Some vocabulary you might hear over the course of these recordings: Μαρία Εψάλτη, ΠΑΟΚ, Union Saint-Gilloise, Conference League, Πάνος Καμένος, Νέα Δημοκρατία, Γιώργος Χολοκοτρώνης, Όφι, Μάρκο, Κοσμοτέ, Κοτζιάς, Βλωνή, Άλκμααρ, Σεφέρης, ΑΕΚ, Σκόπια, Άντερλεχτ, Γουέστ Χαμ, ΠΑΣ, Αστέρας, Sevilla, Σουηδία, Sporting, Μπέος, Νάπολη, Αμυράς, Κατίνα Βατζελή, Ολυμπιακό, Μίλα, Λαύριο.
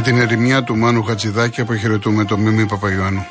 Με την ερημιά του Μάνου Χατζηδάκη αποχαιρετούμε τον Μίμη Παπαϊωάννου.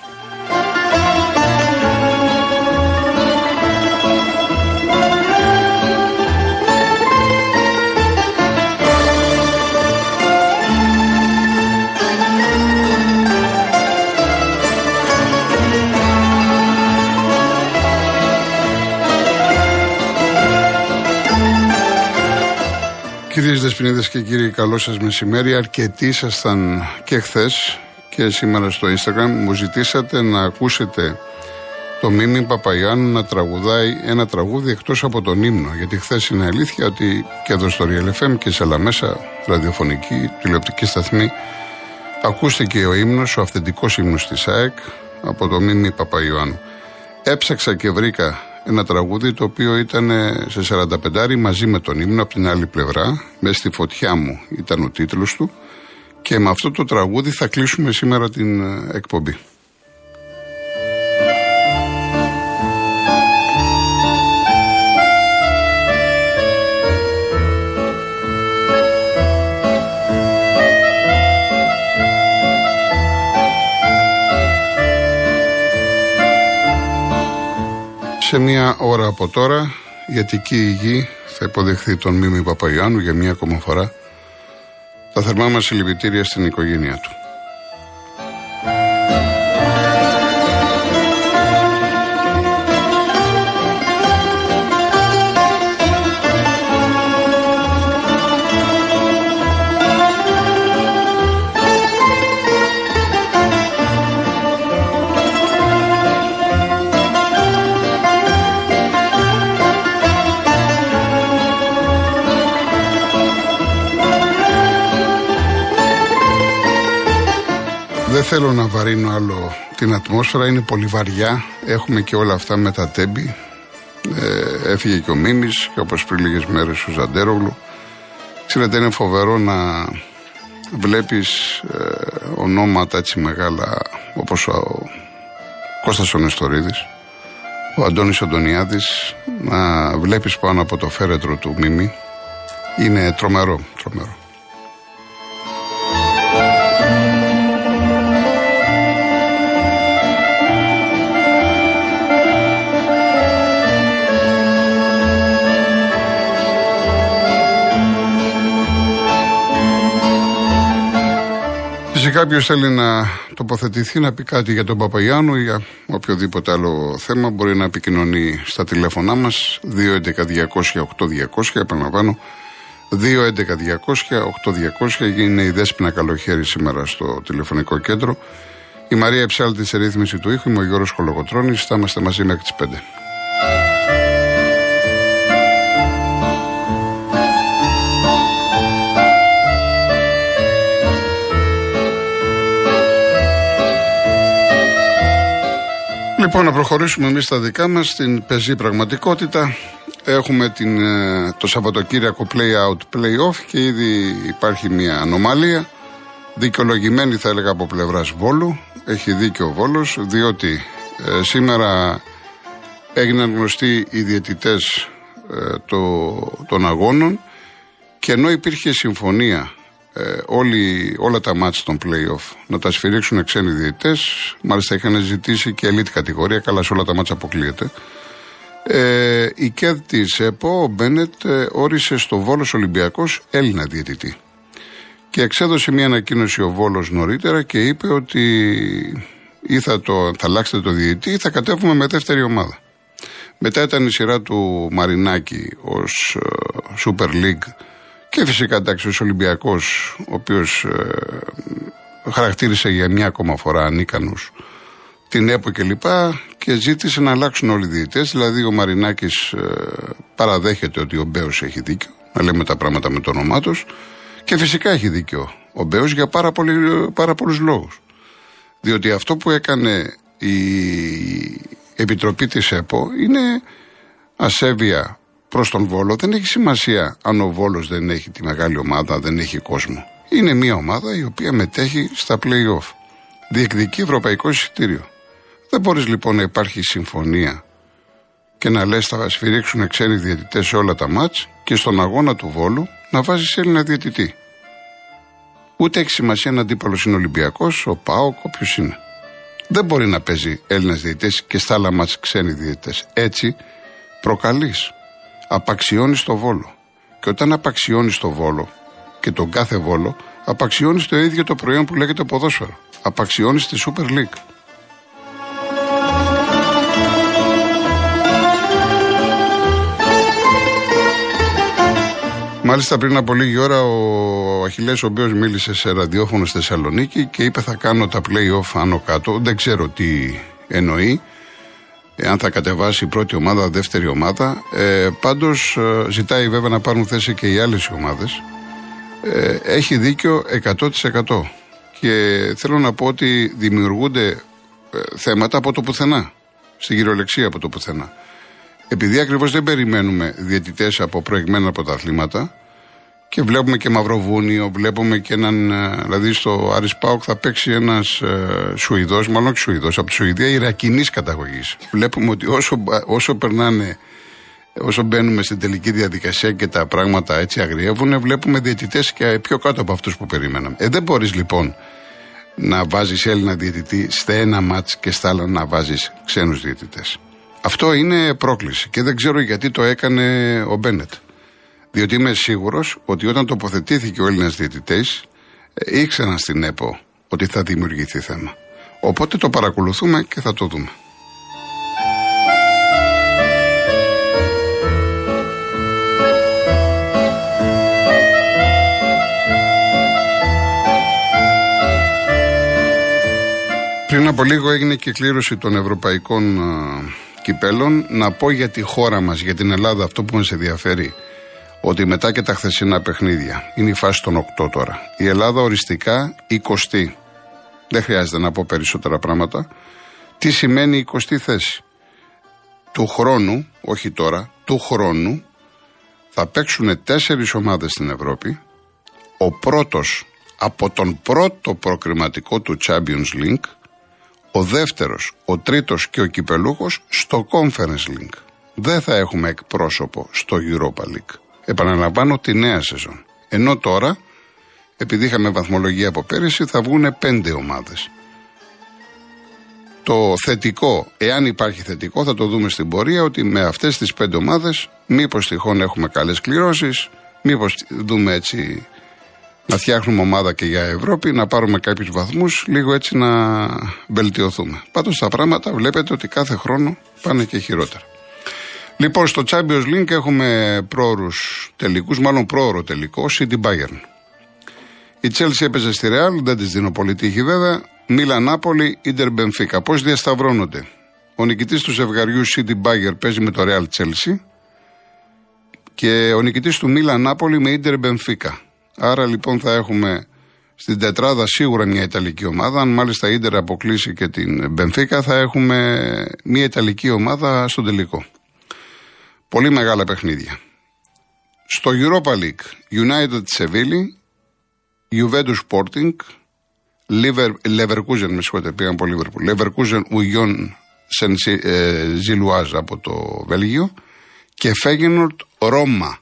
Κυρίες Δεσποινίδες και κύριοι, καλό σας μεσημέρι. Αρκετοί ήσασταν και χθες και σήμερα στο Instagram. Μου ζητήσατε να ακούσετε το Μίμη Παπαϊωάννου να τραγουδάει ένα τραγούδι εκτός από τον ύμνο. Γιατί χθες είναι αλήθεια ότι και εδώ στο Real FM και σε άλλα μέσα, ραδιοφωνική, τηλεοπτική σταθμή, ακούστηκε ο ύμνος, ο αυθεντικός ύμνος της ΑΕΚ από το Μίμη Παπαϊωάννου. Έψαξα και βρήκα ένα τραγούδι το οποίο ήταν σε 45 μαζί με τον ύμνο από την άλλη πλευρά. «Μες στη φωτιά μου» ήταν ο τίτλος του και με αυτό το τραγούδι θα κλείσουμε σήμερα την εκπομπή. Σε μία ώρα από τώρα η Αττική Γη θα υποδεχθεί τον Μίμη Παπαϊωάννου για μία ακόμα φορά. Τα θερμά μας συλληπιτήρια στην οικογένειά του. Δεν θέλω να βαρύνω άλλο την ατμόσφαιρα, είναι πολύ βαριά. Έχουμε και όλα αυτά με τα τέμπη. Έφυγε και ο Μίμης και όπως πριν λίγες μέρες ο Ζαντέρογλου. Ξέρετε, είναι φοβερό να βλέπεις ονόματα έτσι μεγάλα όπως ο Κώστας ο Νεστορίδης, ο Αντώνης Αντωνιάδης, να βλέπεις πάνω από το φέρετρο του Μίμη. Είναι τρομερό, τρομερό. Κάποιος θέλει να τοποθετηθεί, να πει κάτι για τον Παπαϊωάννου ή για οποιοδήποτε άλλο θέμα, μπορεί να επικοινωνεί στα τηλέφωνά μας 211-200-8200, επαναλαμβάνω 211-200-8200. Είναι η Δέσποινα Καλοχέρη σήμερα στο τηλεφωνικό κέντρο, η Μαρία Εψάλτη σε ρύθμιση του ήχου, είμαι ο Γιώργος Χολοκοτρώνης, θα είμαστε μαζί μέχρι τις 5. Λοιπόν, να προχωρήσουμε εμείς στα δικά μας, στην πεζή πραγματικότητα. Έχουμε το Σαββατοκύριακο play-out, play-off και ήδη υπάρχει μια ανομαλία. Δικαιολογημένη θα έλεγα από πλευράς Βόλου. Έχει δίκιο ο Βόλος, διότι σήμερα έγιναν γνωστοί οι διαιτητές των αγώνων και ενώ υπήρχε συμφωνία όλα τα μάτς των play-off να τα σφυρίξουν ξένοι διαιτητές, μάλιστα είχαν ζητήσει και elite κατηγορία, καλά σε όλα τα μάτς αποκλείεται. Η ΚΕΔ της ΕΠΟ, ο Μπένετ, όρισε στο Βόλος Ολυμπιακός Έλληνα διαιτητή και εξέδωσε μια ανακοίνωση ο Βόλος νωρίτερα και είπε ότι ή θα αλλάξετε το διαιτητή ή θα κατέβουμε με δεύτερη ομάδα. Μετά ήταν η σειρά του Μαρινάκη ως Super League. Και φυσικά εντάξει, ο Ολυμπιακός, ο οποίος χαρακτήρισε για μια ακόμα φορά ανίκανους την ΕΠΟ κλπ. Και ζήτησε να αλλάξουν όλοι οι διαιτητές. Δηλαδή, ο Μαρινάκης παραδέχεται ότι ο Μπέος έχει δίκιο, να λέμε τα πράγματα με το όνομά τους. Και φυσικά έχει δίκιο ο Μπέος για πάρα πολλούς λόγους. Διότι αυτό που έκανε η Επιτροπή της ΕΠΟ είναι ασέβεια προς τον Βόλο. Δεν έχει σημασία αν ο Βόλος δεν έχει τη μεγάλη ομάδα, δεν έχει κόσμο. Είναι μια ομάδα η οποία μετέχει στα play-off. Διεκδικεί ευρωπαϊκό εισιτήριο. Δεν μπορείς λοιπόν να υπάρχει συμφωνία και να λες θα σφυρίξουν ξένοι διαιτητές σε όλα τα μάτς και στον αγώνα του Βόλου να βάζεις Έλληνα διαιτητή. Ούτε έχει σημασία αν αντίπαλος είναι Ολυμπιακός, ο ΠΑΟΚ, όποιος είναι. Δεν μπορεί να παίζει Έλληνες διαιτητές και στα άλλα μας ξένοι διαιτητές. Έτσι προκαλείς. Απαξιώνεις το Βόλο. Και όταν απαξιώνεις το Βόλο και τον κάθε Βόλο, απαξιώνεις το ίδιο το προϊόν που λέγεται ποδόσφαιρο. Απαξιώνεις τη Super League. Μάλιστα πριν από λίγη ώρα ο Αχιλλέας ο Μπέος μίλησε σε ραδιόφωνο στη Θεσσαλονίκη και είπε θα κάνω τα play-off άνω κάτω. Δεν ξέρω τι εννοεί, αν θα κατεβάσει η πρώτη ομάδα, δεύτερη ομάδα. Πάντως ζητάει βέβαια να πάρουν θέση και οι άλλες ομάδες. Έχει δίκιο 100%. Και θέλω να πω ότι δημιουργούνται θέματα από το πουθενά. Στην κυριολεξία από το πουθενά. Επειδή ακριβώς δεν περιμένουμε διαιτητές από προηγμένα πρωταθλήματα και βλέπουμε και Μαυροβούνιο, βλέπουμε και έναν. Δηλαδή στο Άρης ΠΑΟΚ θα παίξει ένας Σουηδός, μάλλον όχι Σουηδός, από τη Σουηδία, Ιρακινής καταγωγής. Βλέπουμε ότι όσο περνάνε, όσο μπαίνουμε στην τελική διαδικασία και τα πράγματα έτσι αγριεύουν, βλέπουμε διαιτητές και πιο κάτω από αυτούς που περιμέναμε. Δεν μπορείς λοιπόν να βάζεις Έλληνα διαιτητή στα ένα μάτς και στα άλλα να βάζεις ξένους διαιτητές. Αυτό είναι πρόκληση και δεν ξέρω γιατί το έκανε ο Μπένετ. Διότι είμαι σίγουρος ότι όταν τοποθετήθηκε ο Έλληνας διαιτητής, ήξεραν στην ΕΠΟ ότι θα δημιουργηθεί θέμα. Οπότε το παρακολουθούμε και θα το δούμε. Πριν από λίγο έγινε και κλήρωση των ευρωπαϊκών κυπέλων. Να πω για τη χώρα μας, για την Ελλάδα, αυτό που μας ενδιαφέρει, ότι μετά και τα χθεσινά παιχνίδια, είναι η φάση των 8 τώρα, η Ελλάδα οριστικά 20η. Δεν χρειάζεται να πω περισσότερα πράγματα. Τι σημαίνει 20η θέση? Του χρόνου, όχι τώρα, του χρόνου θα παίξουν 4 ομάδες στην Ευρώπη. Ο πρώτος από τον πρώτο προκριματικό του Champions League, ο δεύτερος, ο τρίτος και ο κυπελούχος στο Conference League. Δεν θα έχουμε εκπρόσωπο στο Europa League. Επαναλαμβάνω, τη νέα σεζόν. Ενώ τώρα, επειδή είχαμε βαθμολογία από πέρυσι, θα βγουν 5 ομάδες. Το θετικό, εάν υπάρχει θετικό, θα το δούμε στην πορεία, ότι με αυτές τις 5 ομάδες, μήπως τυχόν έχουμε καλές κληρώσεις, μήπως δούμε έτσι να φτιάχνουμε ομάδα και για Ευρώπη, να πάρουμε κάποιους βαθμούς, λίγο έτσι να βελτιωθούμε. Πάντως τα πράγματα βλέπετε ότι κάθε χρόνο πάνε και χειρότερα. Λοιπόν, στο Champions League έχουμε πρόωρους τελικούς, μάλλον πρόωρο τελικό, City Bayern. Η Chelsea έπαιζε στη Real, δεν της δίνω πολύ τύχη βέβαια. Μίλα, Νάπολη, Inter, Benfica. Πώς διασταυρώνονται? Ο νικητής του ζευγαριού City Bayern παίζει με το Real Chelsea και ο νικητής του Μίλα, Νάπολη με Inter, Benfica. Άρα λοιπόν θα έχουμε στην τετράδα σίγουρα μια Ιταλική ομάδα. Αν μάλιστα η Ίντερ αποκλείσει και την Μπενφίκα, θα έχουμε μια Ιταλική ομάδα στον τελικό. Πολύ μεγάλα παιχνίδια. Στο Europa League, United Sevilla, Juventus Sporting, Leverkusen, με συγχωρείτε, πήγαν πολύ Liverpool, Leverkusen Union Saint-Gilloise από το Βέλγιο και Feyenoord Roma.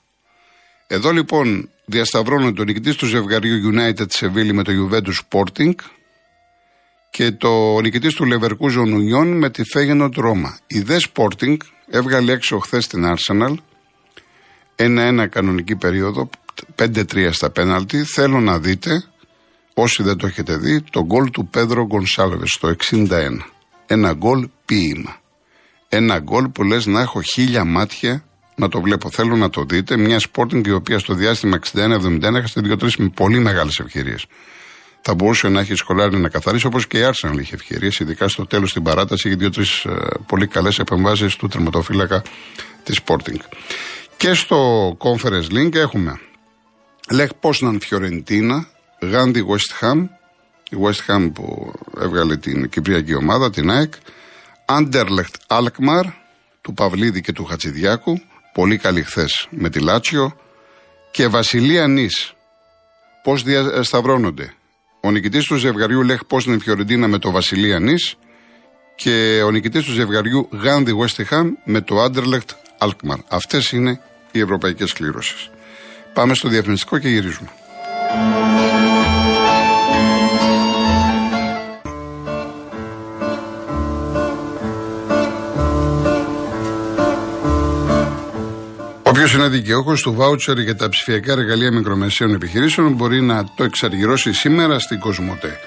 Εδώ λοιπόν διασταυρώνεται ο νικητής του ζευγαριού United Sevilla με το Juventus Sporting και το νικητής του Leverkusen Union με τη Feyenoord Roma. Η δε Sporting έβγαλε έξω χθες την Arsenal 1-1 κανονική περίοδο, 5-3 στα πέναλτι. Θέλω να δείτε, όσοι δεν το έχετε δει, το γκολ του Πέδρο Γκονσάλβες στο 61. Ένα γκολ ποίημα. Ένα γκολ που λες να έχω 1000 μάτια να το βλέπω. Θέλω να το δείτε. Μια Sporting η οποία στο διάστημα 61-71 έχασε 2-3 με πολύ μεγάλες ευκαιρίες. Θα μπορούσε να έχει σκοράρει να καθαρίσει, όπως και η Arsenal είχε ευκαιρίες, ειδικά στο τέλος στην παράταση. Είχε 2-3 πολύ καλές επεμβάσεις του τερματοφύλακα της Sporting. Και στο Conference League έχουμε Λεχ Πόσναν Φιορεντίνα, Γάνδη Γουέστ Χαμ, η Γουέστ Χαμ που έβγαλε την κυπριακή ομάδα, την ΑΕΚ, Άντερλεχτ Άλκμααρ του Παυλίδη και του Χατζηδιάκου. Πολύ καλή χθες με τη Λάτσιο και Βασιλεία Νης. Πώς διασταυρώνονται? Ο νικητής του ζευγαριού Λεχ Πόσνεν Φιορεντίνα με το Βασιλεία Νης και ο νικητής του ζευγαριού Γάνδη Γουέστιχαμ με το Άντερλεχτ Αλκμαρ. Αυτές είναι οι ευρωπαϊκές κλήρωσες. Πάμε στο διαφημιστικό και γυρίζουμε. Όποιος είναι δικαιούχος του βάουτσερ για τα ψηφιακά εργαλεία μικρομεσαίων επιχειρήσεων μπορεί να το εξαργυρώσει σήμερα στην Κοσμοτέ.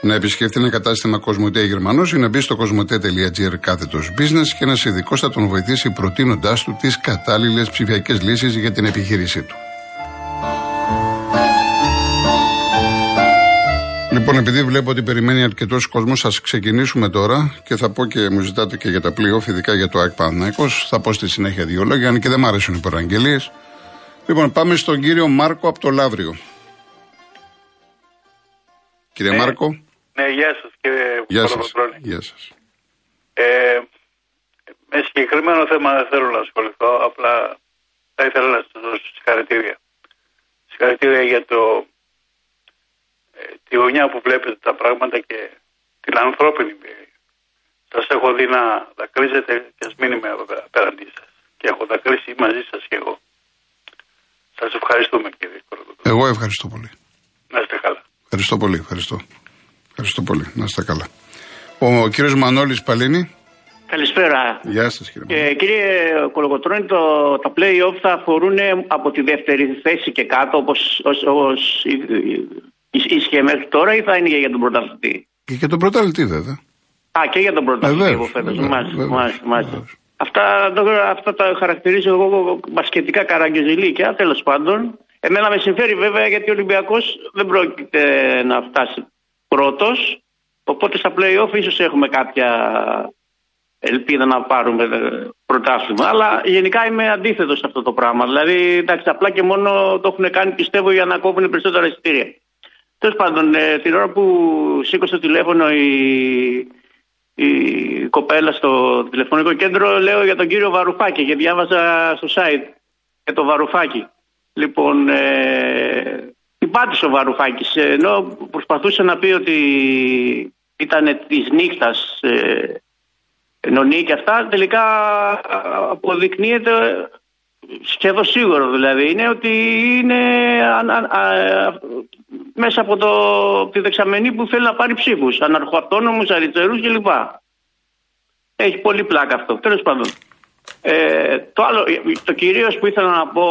Να επισκεφτεί ένα κατάστημα Κοσμοτέ Γερμανός ή να μπει στο κοσμοτέ.gr/business και ένας ειδικός θα τον βοηθήσει προτείνοντάς του τις κατάλληλες ψηφιακές λύσεις για την επιχείρησή του. Λοιπόν, επειδή βλέπω ότι περιμένει αρκετός κόσμος, ας ξεκινήσουμε τώρα και θα πω και μου ζητάτε και για τα play-off, ειδικά για το ΑΕΚ Παναθηναϊκός. Θα πω στη συνέχεια δύο λόγια, αν και δεν μου αρέσουν οι προαγγελίες. Λοιπόν, πάμε στον κύριο Μάρκο από το Λαύριο. Κύριε Μάρκο. Ναι, γεια σας κύριε Παπαδρόνη. Γεια σας. Με συγκεκριμένο θέμα δεν θέλω να ασχοληθώ, απλά θα ήθελα να σας δώσω συγχαρητήρια. Συγχαρητήρια για τη γωνιά που βλέπετε τα πράγματα και την ανθρώπινη εμπειρία. Σας έχω δει να δακρύζετε και ας μείνουμε απέναντί σας. Και έχω δακρύσει μαζί σας και εγώ. Σας ευχαριστούμε κύριε Παπαδρόνη. Εγώ ευχαριστώ πολύ. Να είστε καλά. Ευχαριστώ πολύ, ευχαριστώ πολύ. Να είστε καλά. Ο κύριος Μανώλης Παλίνη. Καλησπέρα. Γεια σας κύριε Μανώλη. Κύριε Κολοκοτρώνη, τα play-off θα αφορούν από τη δεύτερη θέση και κάτω, όπως ίσχυε μέχρι τώρα, ή θα είναι για τον πρωταθλητή? Και για τον πρωταθλητή βέβαια. Α, και για τον πρωταθλητή εγώ φέτος. Μάλιστα. Αυτά τα χαρακτηρίζω εγώ μπασκετικά καραγκεζηλίκια, τέλος πάντων. Εμένα με συμφέρει βέβαια, γιατί ο Ολυμπιακός δεν πρόκειται να φτάσει πρώτος, οπότε στα play-off ίσως έχουμε κάποια ελπίδα να πάρουμε πρωτάθλημα. Αλλά γενικά είμαι αντίθετος σε αυτό το πράγμα. Δηλαδή, εντάξει, απλά και μόνο το έχουν κάνει, πιστεύω, για να κόβουν περισσότερα εισιτήρια. Τέλος πάντων, την ώρα που σήκωσε το τηλέφωνο η κοπέλα στο τηλεφωνικό κέντρο, λέω για τον κύριο Βαρουφάκη, και διάβαζα στο site για τον Βαρουφάκη. Λοιπόν, την πάτησε ο Βαρουφάκης, ενώ προσπαθούσε να πει ότι ήταν της νύχτας νονή και αυτά, τελικά αποδεικνύεται σχεδόν σίγουρο, δηλαδή είναι ότι είναι μέσα από τη δεξαμενή που θέλει να πάρει ψήφους, αναρχοαυτόνομους, αριστερούς κλπ. Έχει πολύ πλάκα αυτό, τέλος πάντων. Το κυρίως που ήθελα να πω,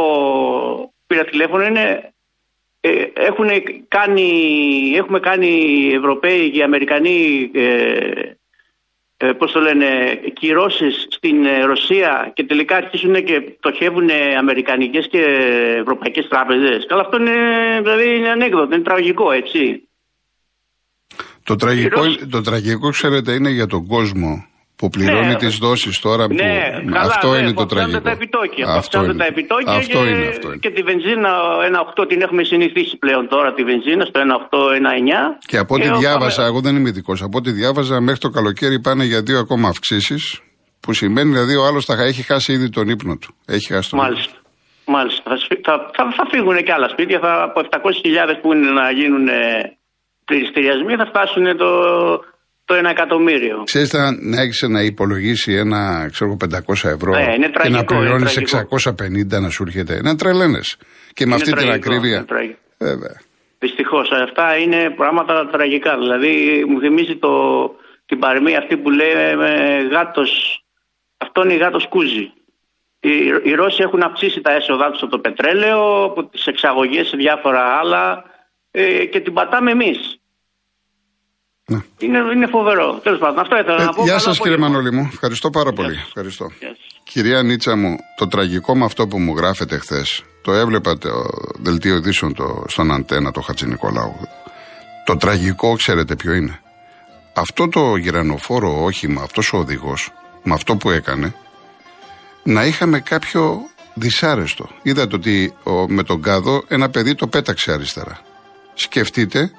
πήρα τηλέφωνο, είναι έχουμε κάνει Ευρωπαίοι και Αμερικανοί πώς το λένε, κυρώσεις στην Ρωσία, και τελικά αρχίσουν και πτωχεύουν αμερικανικές και ευρωπαϊκές τράπεζες. Καλά, αυτό είναι, δηλαδή, είναι ανέκδοτο, είναι τραγικό, έτσι. Το τραγικό, ξέρετε, είναι για τον κόσμο που πληρώνει τις δόσεις τώρα. Αυτό είναι το τραγικό. Αυξάνονται τα επιτόκια. Και τη βενζίνα 1,8 την έχουμε συνηθίσει πλέον τώρα, τη βενζίνα στο 1,8-1,9. Και από ό,τι διάβαζα, εγώ δεν είμαι ειδικός, από ό,τι διάβαζα μέχρι το καλοκαίρι πάνε για 2 ακόμα αυξήσεις, που σημαίνει δηλαδή ο άλλος θα έχει χάσει ήδη τον ύπνο του. Έχει χάσει τον ύπνο του. Μάλιστα. Θα φύγουν και άλλα σπίτια. Από 700.000 που είναι να γίνουν πληστηριασμοί θα φτάσουν το 1 εκατομμύριο. Ξέρετε, να έχει να υπολογίσει ένα 500 ευρώ, ναι, και να πληρώνει 650, να σου έρχεται. Να τρελαίνεσαι. Και με αυτή την ακρίβεια. Βέβαια. Δυστυχώς. Αυτά είναι πράγματα τραγικά. Δηλαδή, μου θυμίζει την παροιμία αυτή που λέει γάτος. Αυτό είναι η γάτος κούζι. Οι Ρώσοι έχουν αυξήσει τα έσοδά τους από το πετρέλαιο, από τις εξαγωγές σε διάφορα άλλα, και την πατάμε εμείς. Ναι. Είναι φοβερό. Τέλος πάντων, αυτό ήθελα να πω. Γεια σας κύριε Μανώλη μου. Ευχαριστώ πάρα πολύ. Ευχαριστώ. Κυρία Νίτσα μου, το τραγικό με αυτό που μου γράφετε χθες, το έβλεπα το δελτίο ειδήσεων στον Αντένα, το Χατζηνικολάου. Το τραγικό, ξέρετε ποιο είναι? Αυτό το γυρανοφόρο όχημα, αυτός ο οδηγός, με αυτό που έκανε, να είχαμε κάποιο δυσάρεστο. Είδατε ότι με τον κάδο ένα παιδί το πέταξε αριστερά. Σκεφτείτε.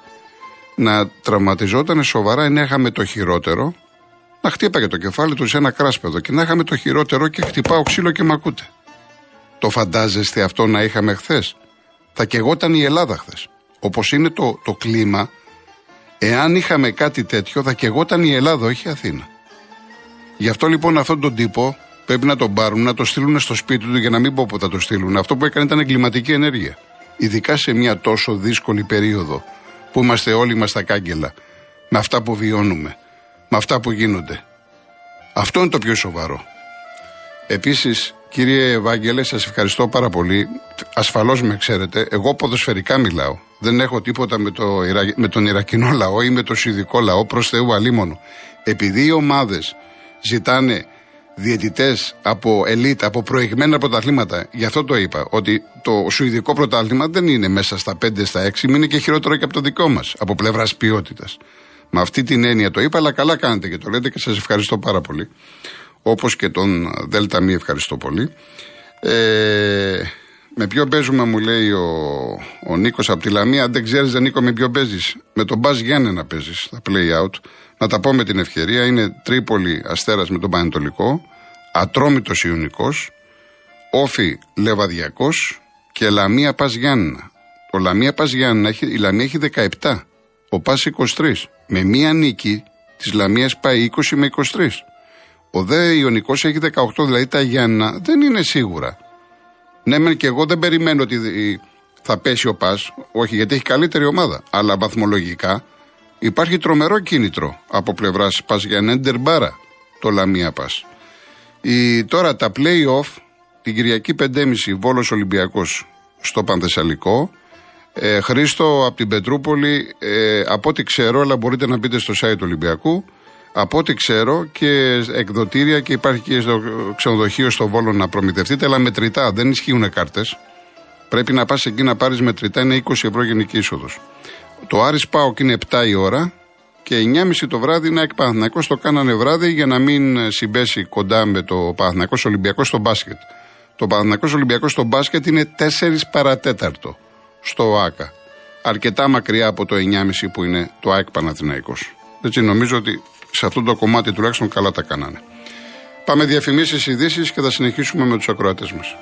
Να τραυματιζόταν σοβαρά, ή να είχαμε το χειρότερο, να χτύπαγε το κεφάλι του σε ένα κράσπεδο, και να είχαμε το χειρότερο και χτυπάω ξύλο και μ' ακούτε. Το φαντάζεστε αυτό να είχαμε χθες? Θα καιγόταν η Ελλάδα χθες. Όπως είναι το κλίμα, εάν είχαμε κάτι τέτοιο, θα καιγόταν η Ελλάδα, όχι η Αθήνα. Γι' αυτό λοιπόν αυτόν τον τύπο πρέπει να τον πάρουν, να το στείλουν στο σπίτι του, για να μην πω πού θα το στείλουν. Αυτό που έκανε ήταν εγκληματική ενέργεια. Ειδικά σε μια τόσο δύσκολη περίοδο, που είμαστε όλοι μας στα κάγκελα, με αυτά που βιώνουμε, με αυτά που γίνονται. Αυτό είναι το πιο σοβαρό. Επίσης, Κύριε Ευάγγελε, σας ευχαριστώ πάρα πολύ. Ασφαλώς με ξέρετε. Εγώ ποδοσφαιρικά μιλάω. Δεν έχω τίποτα με τον Ιρακινό λαό ή με τον Σιουδικό λαό, προς Θεού αλίμονο. Επειδή οι ομάδες ζητάνε διαιτητές από ελίτ, από προηγμένα πρωταθλήματα, γι' αυτό το είπα, ότι το Σουηδικό πρωτάθλημα δεν είναι μέσα στα 5, στα 6, μην είναι και χειρότερο και από το δικό μας, από πλευράς ποιότητας. Με αυτή την έννοια το είπα, αλλά καλά κάνετε και το λέτε και σας ευχαριστώ πάρα πολύ. Όπως και τον Δέλτα Μη ευχαριστώ πολύ. Με ποιο παίζουμε, μου λέει ο Νίκος από τη Λαμία. Αν δεν ξέρεις, Νίκο, με ποιο παίζεις. Με τον Μπας Γιάννενα παίζεις, τα play out. Να τα πω με την ευκαιρία. Είναι Τρίπολη Αστέρας με τον Πανετολικό, Ατρόμητος Ιουνικός, Όφι Λεβαδιακός και Λαμία Πας Γιάννενα. Ο Λαμία Πας Γιάννενα, η Λαμία έχει 17, ο Πας 23. Με μία νίκη της Λαμίας πάει 20 με 23. Ο δε Ιωνικός έχει 18, δηλαδή τα Γιάννα δεν είναι σίγουρα. Ναι, μεν και εγώ δεν περιμένω ότι θα πέσει ο ΠΑΣ, όχι, γιατί έχει καλύτερη ομάδα. Αλλά βαθμολογικά υπάρχει τρομερό κίνητρο από πλευράς ΠΑΣ για Νέντερ Μπάρα, το Λαμία ΠΑΣ. Τώρα τα play-off, την Κυριακή 5.30 Βόλος Ολυμπιακός στο Πανθεσσαλικό. Χρήστο από την Πετρούπολη, από ό,τι ξέρω, αλλά μπορείτε να μπείτε στο site του Ολυμπιακού. Από ό,τι ξέρω και εκδοτήρια και υπάρχει και στο ξενοδοχείο στο Βόλο να προμηθευτείτε, αλλά μετρητά, δεν ισχύουν κάρτες. Πρέπει να πας εκεί να πάρεις μετρητά, είναι 20 ευρώ γενική είσοδος. Το Άρης ΠΑΟΚ είναι 7 η ώρα και 9.30 το βράδυ είναι ΑΕΚ Παναθηναϊκός. Το κάνανε βράδυ για να μην συμπέσει κοντά με το Παναθηναϊκός Ολυμπιακός στο μπάσκετ. Το Παναθηναϊκός Ολυμπιακός στο μπάσκετ είναι 4 παρατέταρτο στο ΆΚΑ. Αρκετά μακριά από το 9.30 που είναι το ΑΕΚ Παναθηναϊκός. Έτσι νομίζω ότι σε αυτό το κομμάτι τουλάχιστον καλά τα κάνανε. Πάμε διαφημίσεις, ειδήσεις και θα συνεχίσουμε με τους ακροατές μας.